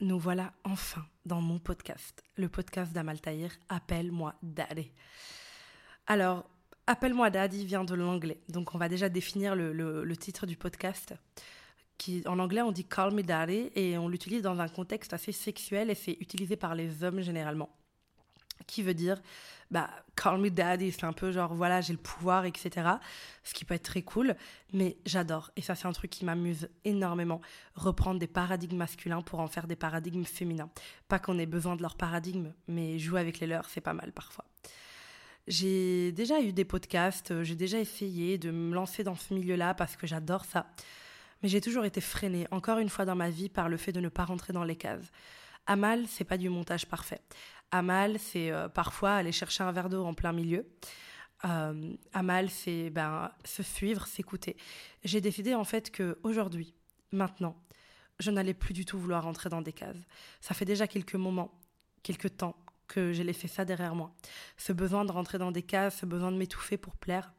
Nous voilà enfin dans mon podcast, le podcast d'Amal Tahir, Appelle-moi Daddy. Alors, Appelle-moi Daddy vient de l'anglais, donc on va déjà définir le titre du podcast. En anglais, on dit « call me daddy » et on l'utilise dans un contexte assez sexuel et c'est utilisé par les hommes généralement. Qui veut dire « call me daddy », c'est un peu genre « voilà, j'ai le pouvoir », etc. Ce qui peut être très cool, mais j'adore. Et ça, c'est un truc qui m'amuse énormément. Reprendre des paradigmes masculins pour en faire des paradigmes féminins. Pas qu'on ait besoin de leurs paradigmes, mais jouer avec les leurs, c'est pas mal parfois. J'ai déjà eu des podcasts, j'ai déjà essayé de me lancer dans ce milieu-là parce que j'adore ça. Mais j'ai toujours été freinée, encore une fois dans ma vie, par le fait de ne pas rentrer dans les cases. Amal, c'est pas du montage parfait. Amal, c'est parfois aller chercher un verre d'eau en plein milieu. Amal, c'est se suivre, s'écouter. J'ai décidé en fait qu'aujourd'hui, maintenant, je n'allais plus du tout vouloir rentrer dans des cases. Ça fait déjà quelques temps que j'ai laissé ça derrière moi. Ce besoin de rentrer dans des cases, ce besoin de m'étouffer pour plaire.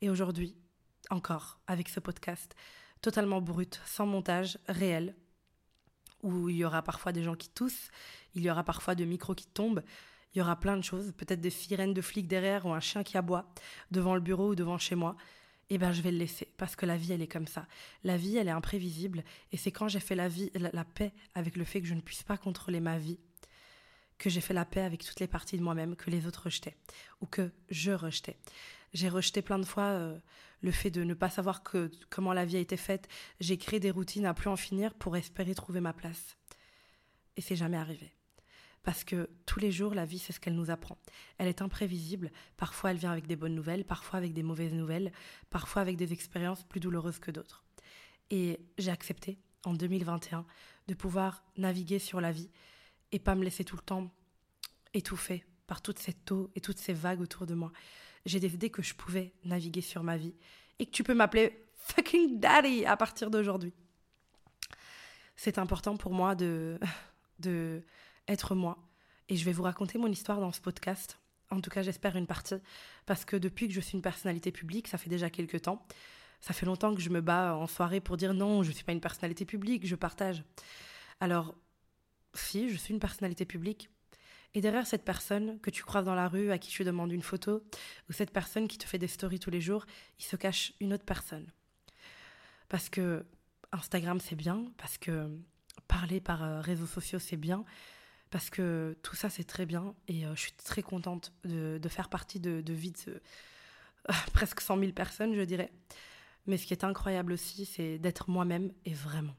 Et aujourd'hui, encore, avec ce podcast, totalement brut, sans montage, réel, où il y aura parfois des gens qui toussent, il y aura parfois des micros qui tombent, il y aura plein de choses, peut-être des sirènes de flics derrière ou un chien qui aboie devant le bureau ou devant chez moi. Et je vais le laisser parce que la vie, elle est comme ça. La vie, elle est imprévisible et c'est quand j'ai fait la paix avec le fait que je ne puisse pas contrôler ma vie, que j'ai fait la paix avec toutes les parties de moi-même que les autres rejetaient ou que je rejetais. J'ai rejeté plein de fois le fait de ne pas savoir comment la vie a été faite. J'ai créé des routines à plus en finir pour espérer trouver ma place. Et c'est jamais arrivé. Parce que tous les jours, la vie, c'est ce qu'elle nous apprend. Elle est imprévisible. Parfois, elle vient avec des bonnes nouvelles, parfois avec des mauvaises nouvelles, parfois avec des expériences plus douloureuses que d'autres. Et j'ai accepté, en 2021, de pouvoir naviguer sur la vie et pas me laisser tout le temps étouffer par toute cette eau et toutes ces vagues autour de moi. J'ai décidé que je pouvais naviguer sur ma vie et que tu peux m'appeler fucking daddy à partir d'aujourd'hui. C'est important pour moi de être moi et je vais vous raconter mon histoire dans ce podcast. En tout cas, j'espère une partie parce que depuis que je suis une personnalité publique, ça fait déjà quelques temps. Ça fait longtemps que je me bats en soirée pour dire non, je ne suis pas une personnalité publique, je partage. Alors, si, je suis une personnalité publique. Et derrière cette personne que tu croises dans la rue, à qui tu demandes une photo, ou cette personne qui te fait des stories tous les jours, il se cache une autre personne. Parce que Instagram, c'est bien, parce que parler par réseaux sociaux, c'est bien, parce que tout ça, c'est très bien. Et je suis très contente de faire partie de vie de presque 100 000 personnes, je dirais. Mais ce qui est incroyable aussi, c'est d'être moi-même et vraiment.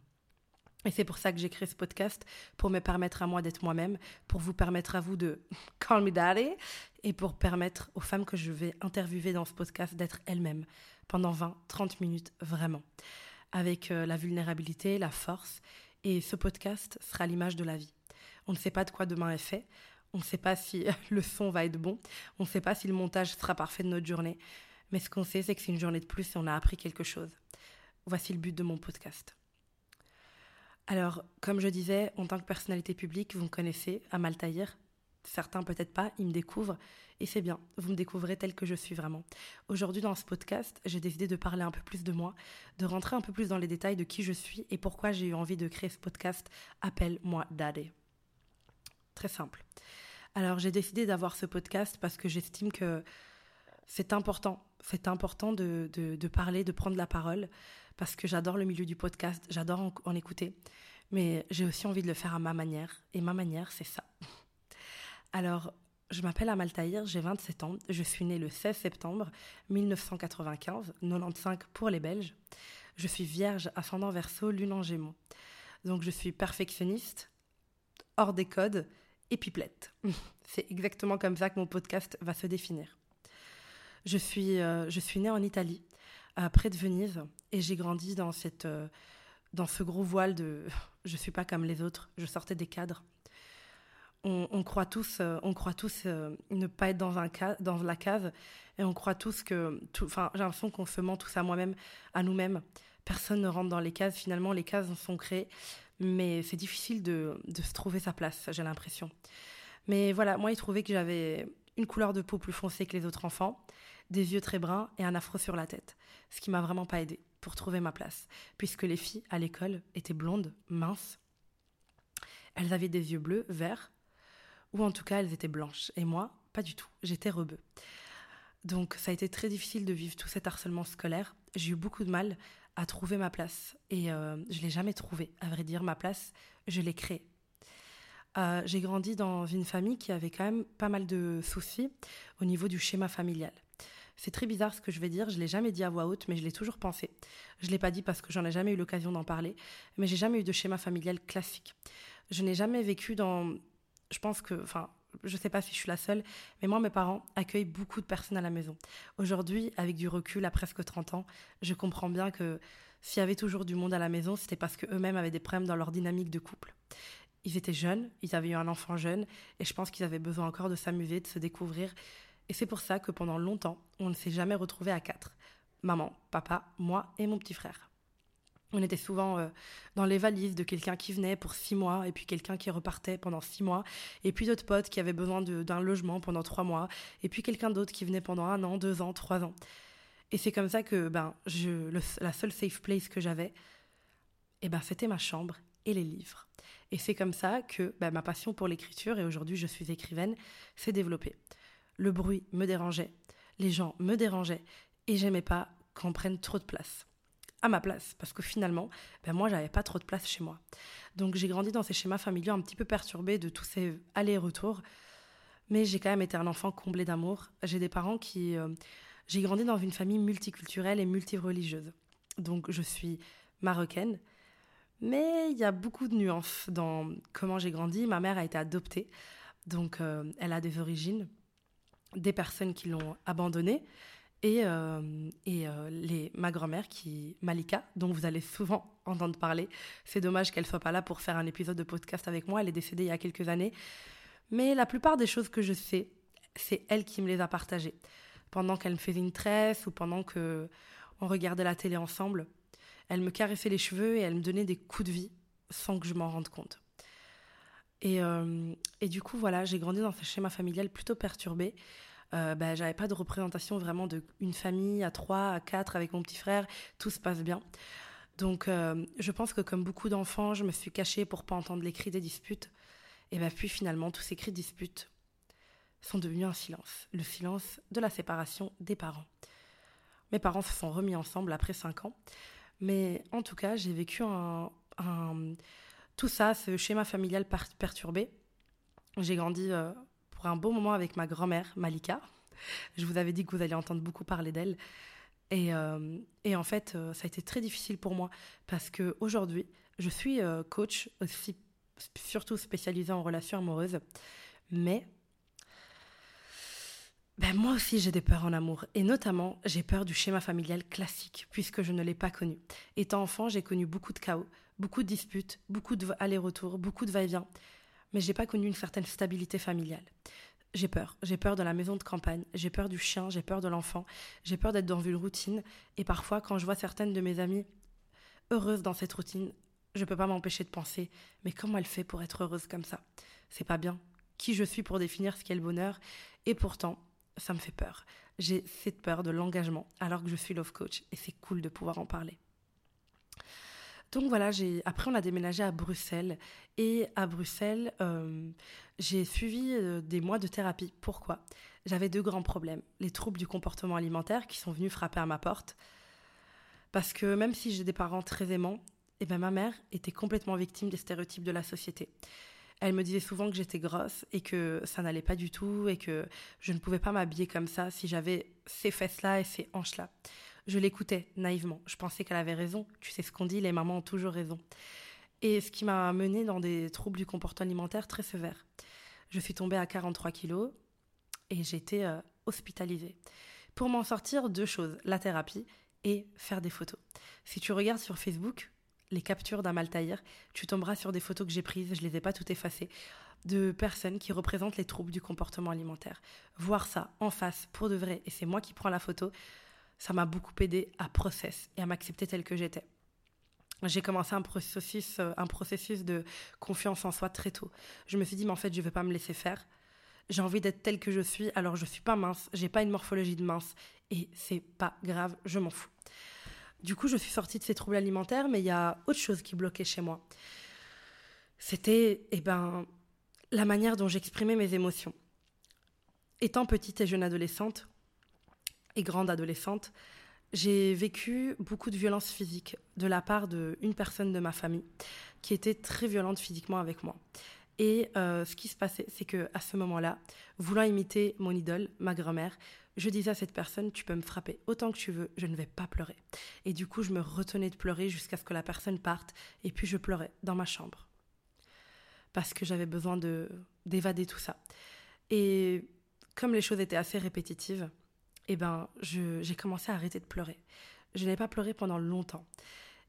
Et c'est pour ça que j'ai créé ce podcast, pour me permettre à moi d'être moi-même, pour vous permettre à vous de « call me daddy » et pour permettre aux femmes que je vais interviewer dans ce podcast d'être elles-mêmes pendant 20-30 minutes, vraiment, avec la vulnérabilité, la force. Et ce podcast sera l'image de la vie. On ne sait pas de quoi demain est fait, on ne sait pas si le son va être bon, on ne sait pas si le montage sera parfait de notre journée, mais ce qu'on sait, c'est que c'est une journée de plus et on a appris quelque chose. Voici le but de mon podcast. Alors, comme je disais, en tant que personnalité publique, vous me connaissez, Amal Tahir. Certains peut-être pas, ils me découvrent. Et c'est bien, vous me découvrez telle que je suis vraiment. Aujourd'hui, dans ce podcast, j'ai décidé de parler un peu plus de moi, de rentrer un peu plus dans les détails de qui je suis et pourquoi j'ai eu envie de créer ce podcast « Appelle-moi Daddy ». Très simple. Alors, j'ai décidé d'avoir ce podcast parce que j'estime que c'est important de parler, de prendre la parole. Parce que j'adore le milieu du podcast, j'adore en écouter, mais j'ai aussi envie de le faire à ma manière, et ma manière, c'est ça. Alors, je m'appelle Amal Tahir, j'ai 27 ans, je suis née le 16 septembre 1995, 95 pour les Belges. Je suis vierge, ascendant Verseau, lune en Gémeaux. Donc je suis perfectionniste, hors des codes, et pipelette. C'est exactement comme ça que mon podcast va se définir. Je suis née en Italie, près de Venise, et j'ai grandi dans ce gros voile de « je suis pas comme les autres », je sortais des cadres. On croit tous ne pas être dans la case, et on croit tous j'ai l'impression qu'on se ment tous à nous-mêmes. Personne ne rentre dans les cases, finalement les cases sont créées, mais c'est difficile de se trouver sa place, j'ai l'impression. Mais voilà, moi il trouvait que j'avais une couleur de peau plus foncée que les autres enfants, des yeux très bruns et un afro sur la tête, ce qui m'a vraiment pas aidée pour trouver ma place, puisque les filles à l'école étaient blondes, minces. Elles avaient des yeux bleus, verts, ou en tout cas, elles étaient blanches. Et moi, pas du tout. J'étais rebeu. Donc, ça a été très difficile de vivre tout cet harcèlement scolaire. J'ai eu beaucoup de mal à trouver ma place. Et je ne l'ai jamais trouvée. À vrai dire, ma place, je l'ai créée. J'ai grandi dans une famille qui avait quand même pas mal de soucis au niveau du schéma familial. C'est très bizarre ce que je vais dire, je ne l'ai jamais dit à voix haute, mais je l'ai toujours pensé. Je ne l'ai pas dit parce que j'en ai jamais eu l'occasion d'en parler, mais j'ai jamais eu de schéma familial classique. Je n'ai jamais vécu dans... je ne sais pas si je suis la seule, mais moi, mes parents accueillent beaucoup de personnes à la maison. Aujourd'hui, avec du recul, à presque 30 ans, je comprends bien que s'il y avait toujours du monde à la maison, c'était parce qu'eux-mêmes avaient des problèmes dans leur dynamique de couple. Ils étaient jeunes, ils avaient eu un enfant jeune, et je pense qu'ils avaient besoin encore de s'amuser, de se découvrir. Et c'est pour ça que pendant longtemps, on ne s'est jamais retrouvés à 4. Maman, papa, moi et mon petit frère. On était souvent dans les valises de quelqu'un qui venait pour 6 mois, et puis quelqu'un qui repartait pendant 6 mois, et puis d'autres potes qui avaient besoin d'un logement pendant 3 mois, et puis quelqu'un d'autre qui venait pendant 1 an, 2 ans, 3 ans. Et c'est comme ça que la seule safe place que j'avais, c'était ma chambre et les livres. Et c'est comme ça que ma passion pour l'écriture, et aujourd'hui je suis écrivaine, s'est développée. Le bruit me dérangeait, les gens me dérangeaient, et j'aimais pas qu'on prenne trop de place. À ma place, parce que finalement, moi, j'avais pas trop de place chez moi. Donc, j'ai grandi dans ces schémas familiaux un petit peu perturbés de tous ces allers-retours, mais j'ai quand même été un enfant comblé d'amour. J'ai des parents qui... j'ai grandi dans une famille multiculturelle et multireligieuse. Donc, je suis marocaine, mais il y a beaucoup de nuances dans comment j'ai grandi. Ma mère a été adoptée, donc elle a des origines, des personnes qui l'ont abandonnée, ma grand-mère, Malika, dont vous allez souvent entendre parler. C'est dommage qu'elle ne soit pas là pour faire un épisode de podcast avec moi. Elle est décédée il y a quelques années. Mais la plupart des choses que je sais, c'est elle qui me les a partagées. Pendant qu'elle me faisait une tresse ou pendant qu'on regardait la télé ensemble, elle me caressait les cheveux et elle me donnait des coups de vie sans que je m'en rende compte. Et du coup, voilà, j'ai grandi dans ce schéma familial plutôt perturbé. J'avais pas de représentation vraiment d'une famille à 3, à 4 avec mon petit frère, tout se passe bien. Donc je pense que comme beaucoup d'enfants, je me suis cachée pour pas entendre les cris des disputes. Et puis finalement, tous ces cris de disputes sont devenus un silence, le silence de la séparation des parents. Mes parents se sont remis ensemble après 5 ans, mais en tout cas, j'ai vécu tout ça, ce schéma familial perturbé. J'ai grandi... un beau moment avec ma grand-mère, Malika. Je vous avais dit que vous allez entendre beaucoup parler d'elle. Et en fait, ça a été très difficile pour moi parce qu'aujourd'hui, je suis coach, aussi, surtout spécialisée en relations amoureuses. Mais moi aussi, j'ai des peurs en amour. Et notamment, j'ai peur du schéma familial classique puisque je ne l'ai pas connu. Étant enfant, j'ai connu beaucoup de chaos, beaucoup de disputes, beaucoup d'allers-retours, beaucoup de va-et-vient. Mais je n'ai pas connu une certaine stabilité familiale. J'ai peur de la maison de campagne, j'ai peur du chien, j'ai peur de l'enfant, j'ai peur d'être dans une routine. Et parfois, quand je vois certaines de mes amies heureuses dans cette routine, je ne peux pas m'empêcher de penser, mais comment elle fait pour être heureuse comme ça ? C'est pas bien. Qui je suis pour définir ce qu'est le bonheur ? Et pourtant, ça me fait peur. J'ai cette peur de l'engagement, alors que je suis love coach, et c'est cool de pouvoir en parler. Donc voilà, après on a déménagé à Bruxelles, et à Bruxelles, j'ai suivi des mois de thérapie. Pourquoi ? J'avais 2 grands problèmes. Les troubles du comportement alimentaire qui sont venus frapper à ma porte, parce que même si j'ai des parents très aimants, ma mère était complètement victime des stéréotypes de la société. Elle me disait souvent que j'étais grosse et que ça n'allait pas du tout, et que je ne pouvais pas m'habiller comme ça si j'avais ces fesses-là et ces hanches-là. Je l'écoutais naïvement, je pensais qu'elle avait raison, tu sais ce qu'on dit, les mamans ont toujours raison. Et ce qui m'a menée dans des troubles du comportement alimentaire très sévères. Je suis tombée à 43 kilos et j'ai été hospitalisée. Pour m'en sortir, 2 choses, la thérapie et faire des photos. Si tu regardes sur Facebook les captures d'Amal Tahir, tu tomberas sur des photos que j'ai prises, je les ai pas toutes effacées, de personnes qui représentent les troubles du comportement alimentaire. Voir ça en face, pour de vrai, et c'est moi qui prends la photo, ça m'a beaucoup aidée à process et à m'accepter telle que j'étais. J'ai commencé un processus de confiance en soi très tôt. Je me suis dit, mais en fait, je ne vais pas me laisser faire. J'ai envie d'être telle que je suis, alors je ne suis pas mince, je n'ai pas une morphologie de mince, et c'est pas grave, je m'en fous. Du coup, je suis sortie de ces troubles alimentaires, mais il y a autre chose qui bloquait chez moi. c'était la manière dont j'exprimais mes émotions. Étant petite et jeune adolescente, et grande adolescente, j'ai vécu beaucoup de violences physiques de la part d'une personne de ma famille qui était très violente physiquement avec moi. Et ce qui se passait, c'est qu'à ce moment-là, voulant imiter mon idole, ma grand-mère, je disais à cette personne, tu peux me frapper autant que tu veux, je ne vais pas pleurer. Et du coup, je me retenais de pleurer jusqu'à ce que la personne parte, et puis je pleurais dans ma chambre. Parce que j'avais besoin d'évader tout ça. Et comme les choses étaient assez répétitives, j'ai commencé à arrêter de pleurer. Je n'ai pas pleuré pendant longtemps.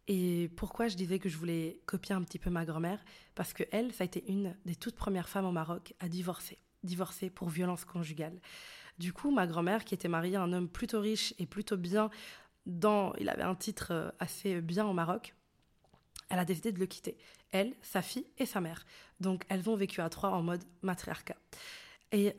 Et pourquoi je disais que je voulais copier un petit peu ma grand-mère ? Parce qu'elle, ça a été une des toutes premières femmes au Maroc à divorcer. Divorcer pour violence conjugale. Du coup, ma grand-mère, qui était mariée à un homme plutôt riche et plutôt bien, il avait un titre assez bien au Maroc, elle a décidé de le quitter. Elle, sa fille et sa mère. Donc, elles ont vécu à trois en mode matriarcat. Et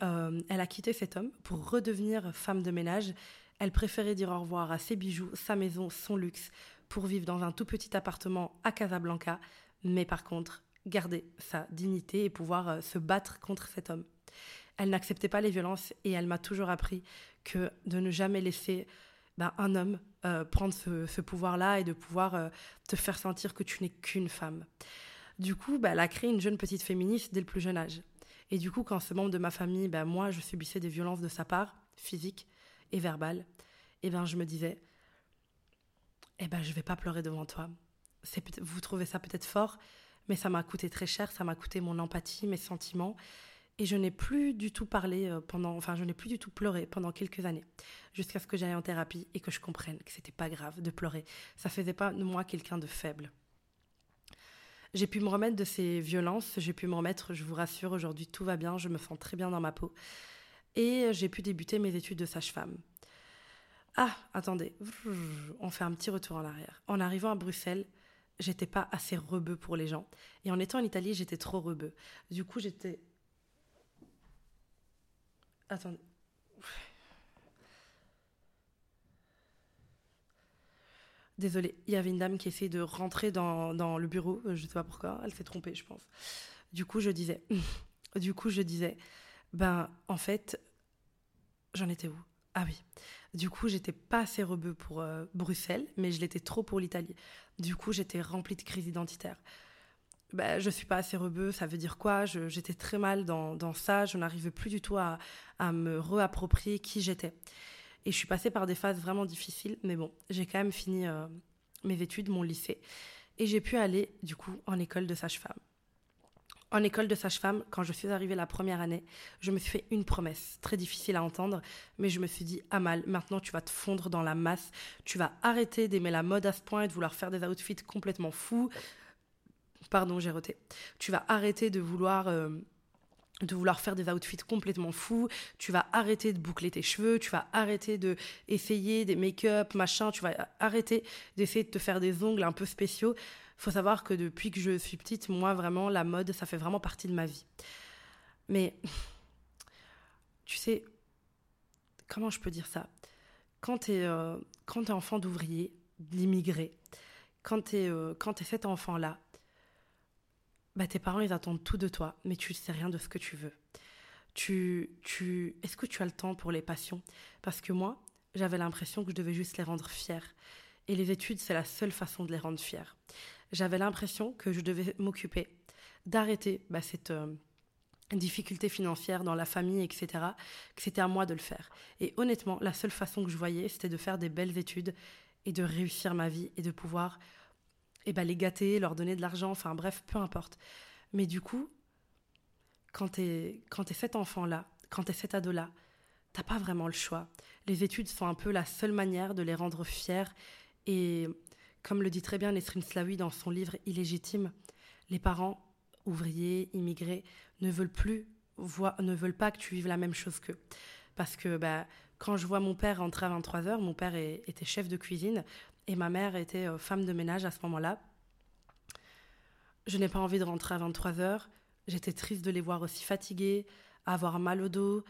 elle a quitté cet homme pour redevenir femme de ménage. Elle préférait dire au revoir à ses bijoux, sa maison, son luxe, pour vivre dans un tout petit appartement à Casablanca, mais par contre, garder sa dignité et pouvoir se battre contre cet homme. Elle n'acceptait pas les violences et elle m'a toujours appris que de ne jamais laisser un homme prendre ce pouvoir-là et de pouvoir te faire sentir que tu n'es qu'une femme. Du coup, elle a créé une jeune petite féministe dès le plus jeune âge. Et du coup, quand ce membre de ma famille, moi, je subissais des violences de sa part, physiques et verbales, je me disais, je vais pas pleurer devant toi. Vous trouvez ça peut-être fort, mais ça m'a coûté très cher, ça m'a coûté mon empathie, mes sentiments. Et je n'ai plus du tout pleuré pendant quelques années, jusqu'à ce que j'aille en thérapie et que je comprenne que c'était pas grave de pleurer. Ça faisait pas de moi quelqu'un de faible. J'ai pu me remettre de ces violences, je vous rassure, aujourd'hui tout va bien, je me sens très bien dans ma peau. Et j'ai pu débuter mes études de sage-femme. Ah, attendez, on fait un petit retour en arrière. En arrivant à Bruxelles, j'étais pas assez rebeu pour les gens. Et en étant en Italie, j'étais trop rebeu. Du coup, j'étais... Attendez... Désolée, il y avait une dame qui essayait de rentrer dans le bureau, je ne sais pas pourquoi, elle s'est trompée, je pense. Du coup, je disais, en fait, j'en étais où ? Ah oui. Du coup, j'étais pas assez rebeu pour Bruxelles, mais je l'étais trop pour l'Italie. Du coup, j'étais remplie de crise identitaire. Je suis pas assez rebeu, ça veut dire quoi ? J'étais très mal dans ça, je n'arrivais plus du tout à me réapproprier qui j'étais. Et je suis passée par des phases vraiment difficiles, mais bon, j'ai quand même fini mes études, mon lycée, et j'ai pu aller, du coup, en école de sage-femme. En école de sage-femme, quand je suis arrivée la première année, je me suis fait une promesse, très difficile à entendre, mais je me suis dit, Amal, maintenant tu vas te fondre dans la masse, tu vas arrêter d'aimer la mode à ce point et de vouloir faire des outfits complètement fous. Pardon, j'ai roté. Tu vas arrêter de vouloir faire des outfits complètement fous, tu vas arrêter de boucler tes cheveux, tu vas arrêter d'essayer des make-up, machin, tu vas arrêter d'essayer de te faire des ongles un peu spéciaux. Faut savoir que depuis que je suis petite, moi, vraiment, la mode, ça fait vraiment partie de ma vie. Mais, tu sais, comment je peux dire ça ? Quand t'es enfant d'ouvrier, d'immigré, quand t'es cet enfant-là, tes parents, ils attendent tout de toi, mais tu ne sais rien de ce que tu veux. Est-ce que tu as le temps pour les passions ? Parce que moi, j'avais l'impression que je devais juste les rendre fiers. Et les études, c'est la seule façon de les rendre fiers. J'avais l'impression que je devais m'occuper d'arrêter cette difficulté financière dans la famille, etc., que c'était à moi de le faire. Et honnêtement, la seule façon que je voyais, c'était de faire des belles études et de réussir ma vie et de pouvoir... les gâter, leur donner de l'argent, enfin bref, peu importe. Mais du coup, quand t'es cet enfant-là, quand t'es cet ado-là, t'as pas vraiment le choix. Les études sont un peu la seule manière de les rendre fiers. Et comme le dit très bien Nesrine Slaoui dans son livre « Illégitime », les parents, ouvriers, immigrés, ne veulent pas que tu vives la même chose qu'eux. Parce que quand je vois mon père rentrer à 23h, mon père était chef de cuisine, et ma mère était femme de ménage à ce moment-là. Je n'ai pas envie de rentrer à 23h. J'étais triste de les voir aussi fatigués, avoir mal au dos.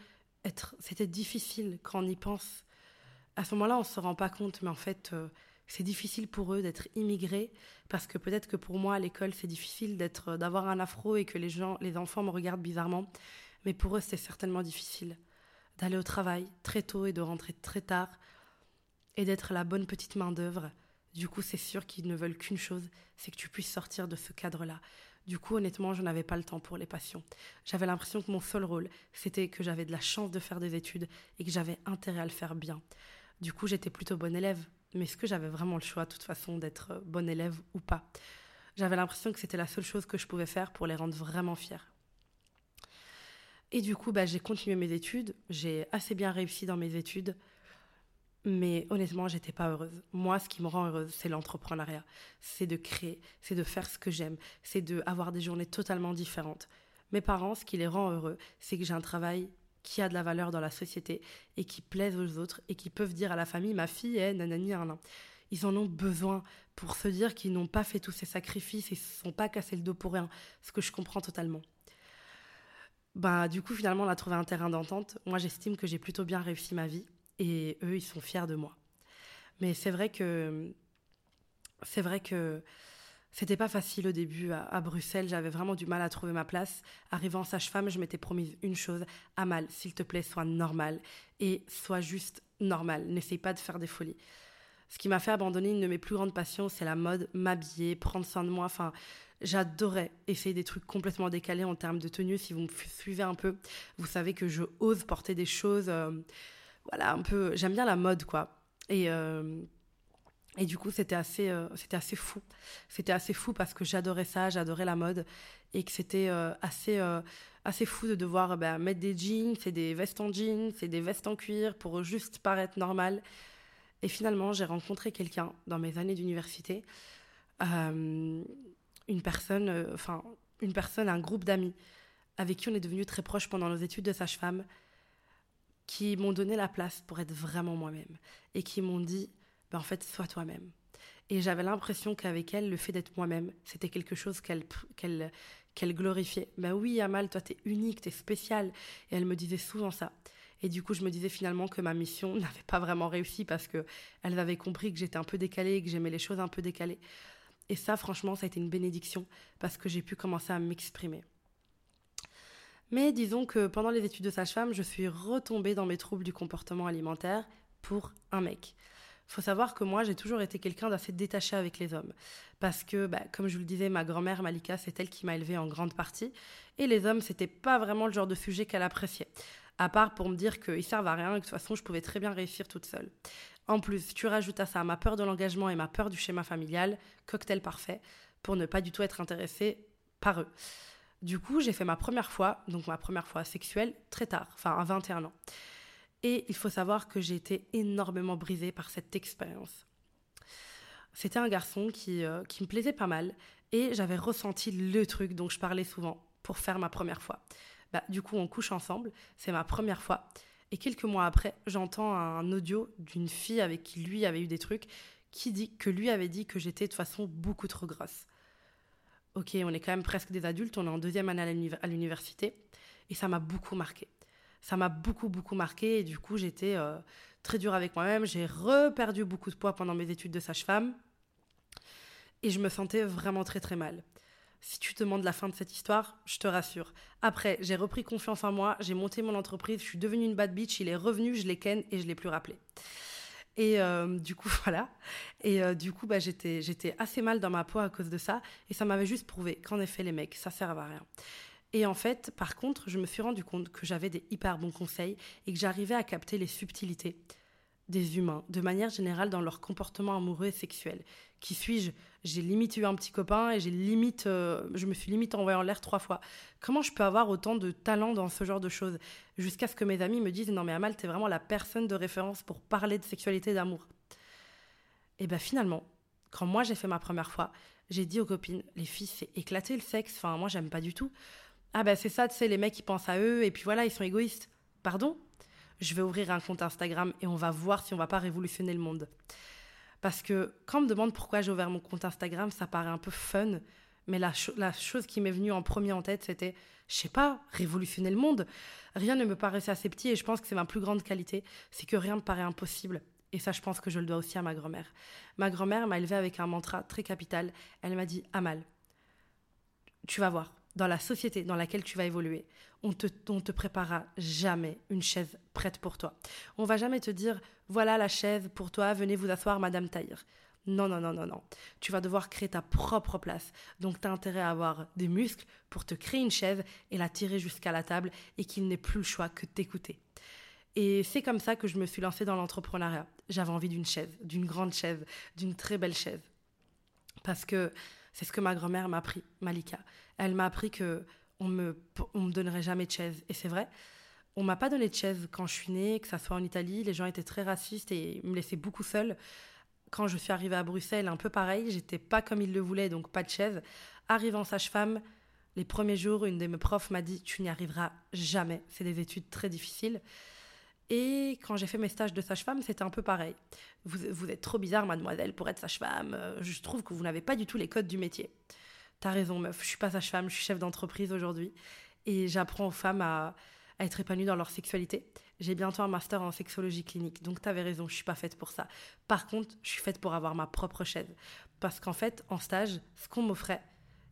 C'était difficile quand on y pense. À ce moment-là, on ne se rend pas compte, mais en fait, c'est difficile pour eux d'être immigrés, parce que peut-être que pour moi, à l'école, c'est difficile d'avoir un afro et que les enfants me regardent bizarrement. Mais pour eux, c'est certainement difficile d'aller au travail très tôt et de rentrer très tard et d'être la bonne petite main-d'œuvre. Du coup, c'est sûr qu'ils ne veulent qu'une chose, c'est que tu puisses sortir de ce cadre-là. Du coup, honnêtement, je n'avais pas le temps pour les passions. J'avais l'impression que mon seul rôle, c'était que j'avais de la chance de faire des études et que j'avais intérêt à le faire bien. Du coup, j'étais plutôt bonne élève. Mais est-ce que j'avais vraiment le choix, de toute façon, d'être bonne élève ou pas ? J'avais l'impression que c'était la seule chose que je pouvais faire pour les rendre vraiment fiers. Et du coup, j'ai continué mes études. J'ai assez bien réussi dans mes études. Mais honnêtement, j'étais pas heureuse. Moi, ce qui me rend heureuse, c'est l'entrepreneuriat. C'est de créer, c'est de faire ce que j'aime, c'est d'avoir des journées totalement différentes. Mes parents, ce qui les rend heureux, c'est que j'ai un travail qui a de la valeur dans la société et qui plaise aux autres et qui peuvent dire à la famille « ma fille est nanani, nanana ». Ils en ont besoin pour se dire qu'ils n'ont pas fait tous ces sacrifices et se sont pas cassés le dos pour rien, ce que je comprends totalement. Du coup, finalement, on a trouvé un terrain d'entente. Moi, j'estime que j'ai plutôt bien réussi ma vie. Et eux, ils sont fiers de moi. Mais c'est vrai que c'était pas facile au début à Bruxelles. J'avais vraiment du mal à trouver ma place. Arrivant en sage-femme, je m'étais promise une chose. Amal, s'il te plaît, sois normale. Et sois juste normale. N'essaye pas de faire des folies. Ce qui m'a fait abandonner une de mes plus grandes passions, c'est la mode, m'habiller, prendre soin de moi. Enfin, j'adorais essayer des trucs complètement décalés en termes de tenue. Si vous me suivez un peu, vous savez que je ose porter des choses... Voilà, un peu, j'aime bien la mode, quoi. Et du coup, c'était assez fou. C'était assez fou parce que j'adorais ça, j'adorais la mode. Et que c'était assez fou de devoir mettre des jeans, c'est des vestes en jeans, c'est des vestes en cuir pour juste paraître normal. Et finalement, j'ai rencontré quelqu'un dans mes années d'université, un groupe d'amis avec qui on est devenus très proches pendant nos études de sage-femme, qui m'ont donné la place pour être vraiment moi-même et qui m'ont dit en fait, sois toi-même. Et j'avais l'impression qu'avec elle, le fait d'être moi-même, c'était quelque chose qu'elle glorifiait. Oui, Amal, toi, t'es unique, t'es spéciale. Et elle me disait souvent ça. Et du coup, je me disais finalement que ma mission n'avait pas vraiment réussi parce qu'elles avaient compris que j'étais un peu décalée, que j'aimais les choses un peu décalées. Et ça, franchement, ça a été une bénédiction parce que j'ai pu commencer à m'exprimer. Mais disons que pendant les études de sage-femme, je suis retombée dans mes troubles du comportement alimentaire pour un mec. Il faut savoir que moi, j'ai toujours été quelqu'un d'assez détaché avec les hommes. Parce que, comme je vous le disais, ma grand-mère, Malika, c'est elle qui m'a élevée en grande partie. Et les hommes, c'était pas vraiment le genre de sujet qu'elle appréciait. À part pour me dire qu'ils servent à rien et que de toute façon, je pouvais très bien réussir toute seule. En plus, tu rajoutes à ça ma peur de l'engagement et ma peur du schéma familial, cocktail parfait, pour ne pas du tout être intéressée par eux. Du coup, j'ai fait ma première fois sexuelle très tard, à 21 ans. Et il faut savoir que j'ai été énormément brisée par cette expérience. C'était un garçon qui me plaisait pas mal et j'avais ressenti le truc dont je parlais souvent pour faire ma première fois. Du coup, on couche ensemble, c'est ma première fois. Et quelques mois après, j'entends un audio d'une fille avec qui lui avait eu des trucs qui dit que lui avait dit que j'étais de toute façon beaucoup trop grosse. Ok, on est quand même presque des adultes, on est en deuxième année à l'université, et ça m'a beaucoup marquée. Et du coup, j'étais très dure avec moi-même, j'ai reperdu beaucoup de poids pendant mes études de sage-femme, et je me sentais vraiment très très mal. Si tu te demandes la fin de cette histoire, je te rassure. Après, j'ai repris confiance en moi, j'ai monté mon entreprise, je suis devenue une bad bitch, il est revenu, je l'ai ken, et je ne l'ai plus rappelé. Et du coup, voilà. Et du coup, j'étais assez mal dans ma peau à cause de ça. Et ça m'avait juste prouvé qu'en effet, les mecs, ça sert à rien. Et en fait, par contre, je me suis rendu compte que j'avais des hyper bons conseils et que j'arrivais à capter les subtilités des humains, de manière générale, dans leur comportement amoureux et sexuel. Qui suis-je ? J'ai limite eu un petit copain et je me suis limite envoyée en l'air 3 fois. Comment je peux avoir autant de talent dans ce genre de choses ? Jusqu'à ce que mes amis me disent « Non mais Amal, t'es vraiment la personne de référence pour parler de sexualité et d'amour. » Et finalement, quand moi j'ai fait ma première fois, j'ai dit aux copines « Les filles, c'est éclaté le sexe, moi j'aime pas du tout. » « Ah c'est ça, tu sais, les mecs ils pensent à eux et puis voilà, ils sont égoïstes. » Pardon ? Je vais ouvrir un compte Instagram et on va voir si on va pas révolutionner le monde. Parce que quand on me demande pourquoi j'ai ouvert mon compte Instagram, ça paraît un peu fun, mais la chose qui m'est venue en premier en tête, c'était, je sais pas, révolutionner le monde. Rien ne me paraissait assez petit et je pense que c'est ma plus grande qualité, c'est que rien ne me paraît impossible. Et ça, je pense que je le dois aussi à ma grand-mère. Ma grand-mère m'a élevée avec un mantra très capital. Elle m'a dit « Amal, tu vas voir, dans la société dans laquelle tu vas évoluer, on te préparera jamais une chaise prête pour toi. On va jamais te dire « Voilà la chaise pour toi, venez vous asseoir, Madame Tahir ». Non, non, non, non, non. Tu vas devoir créer ta propre place. Donc, tu as intérêt à avoir des muscles pour te créer une chaise et la tirer jusqu'à la table et qu'il n'ait plus le choix que de t'écouter. Et c'est comme ça que je me suis lancée dans l'entrepreneuriat. J'avais envie d'une chaise, d'une grande chaise, d'une très belle chaise. Parce que c'est ce que ma grand-mère m'a appris, Malika. Elle m'a appris qu'on me donnerait jamais de chaise. Et c'est vrai. On m'a pas donné de chaise quand je suis née, que ça soit en Italie. Les gens étaient très racistes et me laissaient beaucoup seule. Quand je suis arrivée à Bruxelles, un peu pareil, j'étais pas comme ils le voulaient, donc pas de chaise. Arrivée en sage-femme, les premiers jours, une de mes profs m'a dit « Tu n'y arriveras jamais, c'est des études très difficiles. » Et quand j'ai fait mes stages de sage-femme, c'était un peu pareil. « Vous êtes trop bizarre, mademoiselle, pour être sage-femme. Je trouve que vous n'avez pas du tout les codes du métier. » « T'as raison, meuf, je suis pas sage-femme, je suis chef d'entreprise aujourd'hui. Et j'apprends aux femmes à être épanouies dans leur sexualité. » J'ai bientôt un master en sexologie clinique, donc t'avais raison, je suis pas faite pour ça. Par contre, je suis faite pour avoir ma propre chaise. Parce qu'en fait, en stage, ce qu'on m'offrait,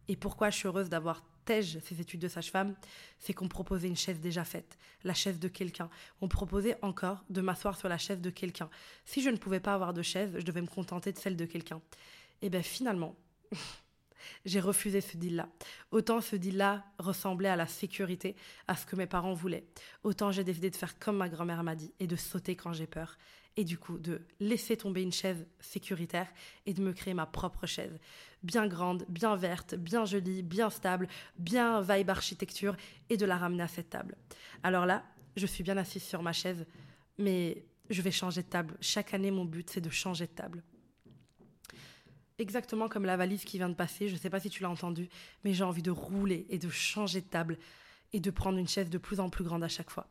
et pourquoi je suis heureuse d'avoir tège ces études de sage-femme, c'est qu'on me proposait une chaise déjà faite, la chaise de quelqu'un. On me proposait encore de m'asseoir sur la chaise de quelqu'un. Si je ne pouvais pas avoir de chaise, je devais me contenter de celle de quelqu'un. Et bien finalement, j'ai refusé ce deal-là. Autant ce deal-là ressemblait à la sécurité, à ce que mes parents voulaient. Autant j'ai décidé de faire comme ma grand-mère m'a dit et de sauter quand j'ai peur. Et du coup, de laisser tomber une chaise sécuritaire et de me créer ma propre chaise. Bien grande, bien verte, bien jolie, bien stable, bien vibe architecture et de la ramener à cette table. Alors là, je suis bien assise sur ma chaise, mais je vais changer de table. Chaque année, mon but, c'est de changer de table. Exactement comme la valise qui vient de passer, je ne sais pas si tu l'as entendu, mais j'ai envie de rouler et de changer de table et de prendre une chaise de plus en plus grande à chaque fois.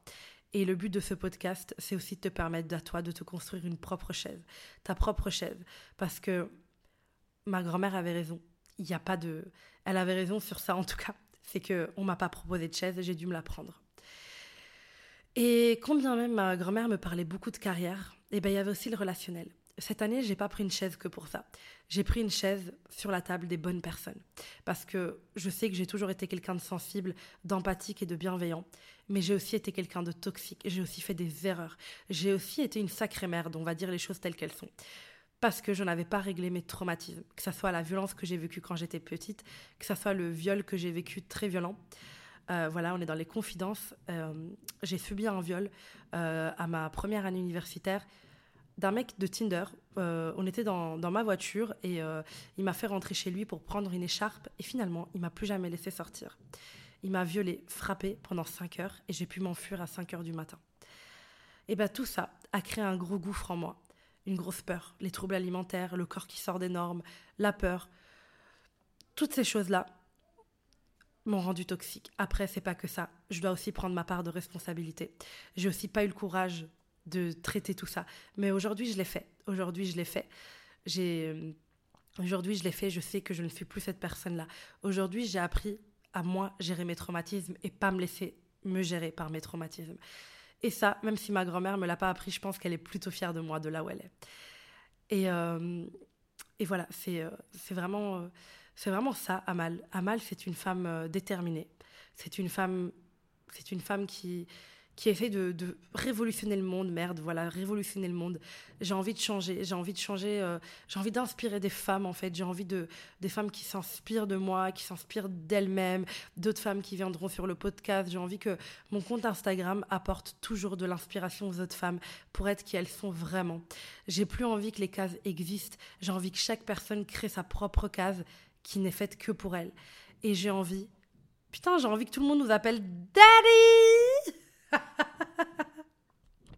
Et le but de ce podcast, c'est aussi de te permettre à toi de te construire une propre chaise, ta propre chaise. Parce que ma grand-mère avait raison, elle avait raison sur ça en tout cas, c'est qu'on ne m'a pas proposé de chaise et j'ai dû me la prendre. Et combien même ma grand-mère me parlait beaucoup de carrière, et ben il y avait aussi le relationnel. Cette année, j'ai pas pris une chaise que pour ça. J'ai pris une chaise sur la table des bonnes personnes. Parce que je sais que j'ai toujours été quelqu'un de sensible, d'empathique et de bienveillant. Mais j'ai aussi été quelqu'un de toxique. J'ai aussi fait des erreurs. J'ai aussi été une sacrée merde, on va dire les choses telles qu'elles sont. Parce que je n'avais pas réglé mes traumatismes. Que ça soit la violence que j'ai vécue quand j'étais petite, que ça soit le viol que j'ai vécu très violent. Voilà, on est dans les confidences. J'ai subi un viol à ma première année universitaire. D'un mec de Tinder, on était dans ma voiture et il m'a fait rentrer chez lui pour prendre une écharpe et finalement, il m'a plus jamais laissé sortir. Il m'a violée, frappée pendant 5 heures et j'ai pu m'enfuir à 5 heures du matin. Et bien tout ça a créé un gros gouffre en moi, une grosse peur, les troubles alimentaires, le corps qui sort des normes, la peur, toutes ces choses-là m'ont rendu toxique. Après, c'est pas que ça, je dois aussi prendre ma part de responsabilité. J'ai aussi pas eu le courage de traiter tout ça. Mais aujourd'hui, je l'ai fait. Aujourd'hui, je l'ai fait. Je sais que je ne suis plus cette personne-là. Aujourd'hui, j'ai appris à moi gérer mes traumatismes et pas me laisser me gérer par mes traumatismes. Et ça, même si ma grand-mère me l'a pas appris, je pense qu'elle est plutôt fière de moi, de là où elle est. Et voilà, c'est vraiment ça, Amal. Amal, c'est une femme déterminée. C'est une femme qui essaie de révolutionner le monde, révolutionner le monde. J'ai envie de changer, j'ai envie d'inspirer des femmes en fait, des femmes qui s'inspirent de moi, qui s'inspirent d'elles-mêmes, d'autres femmes qui viendront sur le podcast. J'ai envie que mon compte Instagram apporte toujours de l'inspiration aux autres femmes pour être qui elles sont vraiment. J'ai plus envie que les cases existent, j'ai envie que chaque personne crée sa propre case qui n'est faite que pour elle. Et j'ai envie que tout le monde nous appelle Daddy. Ha ha!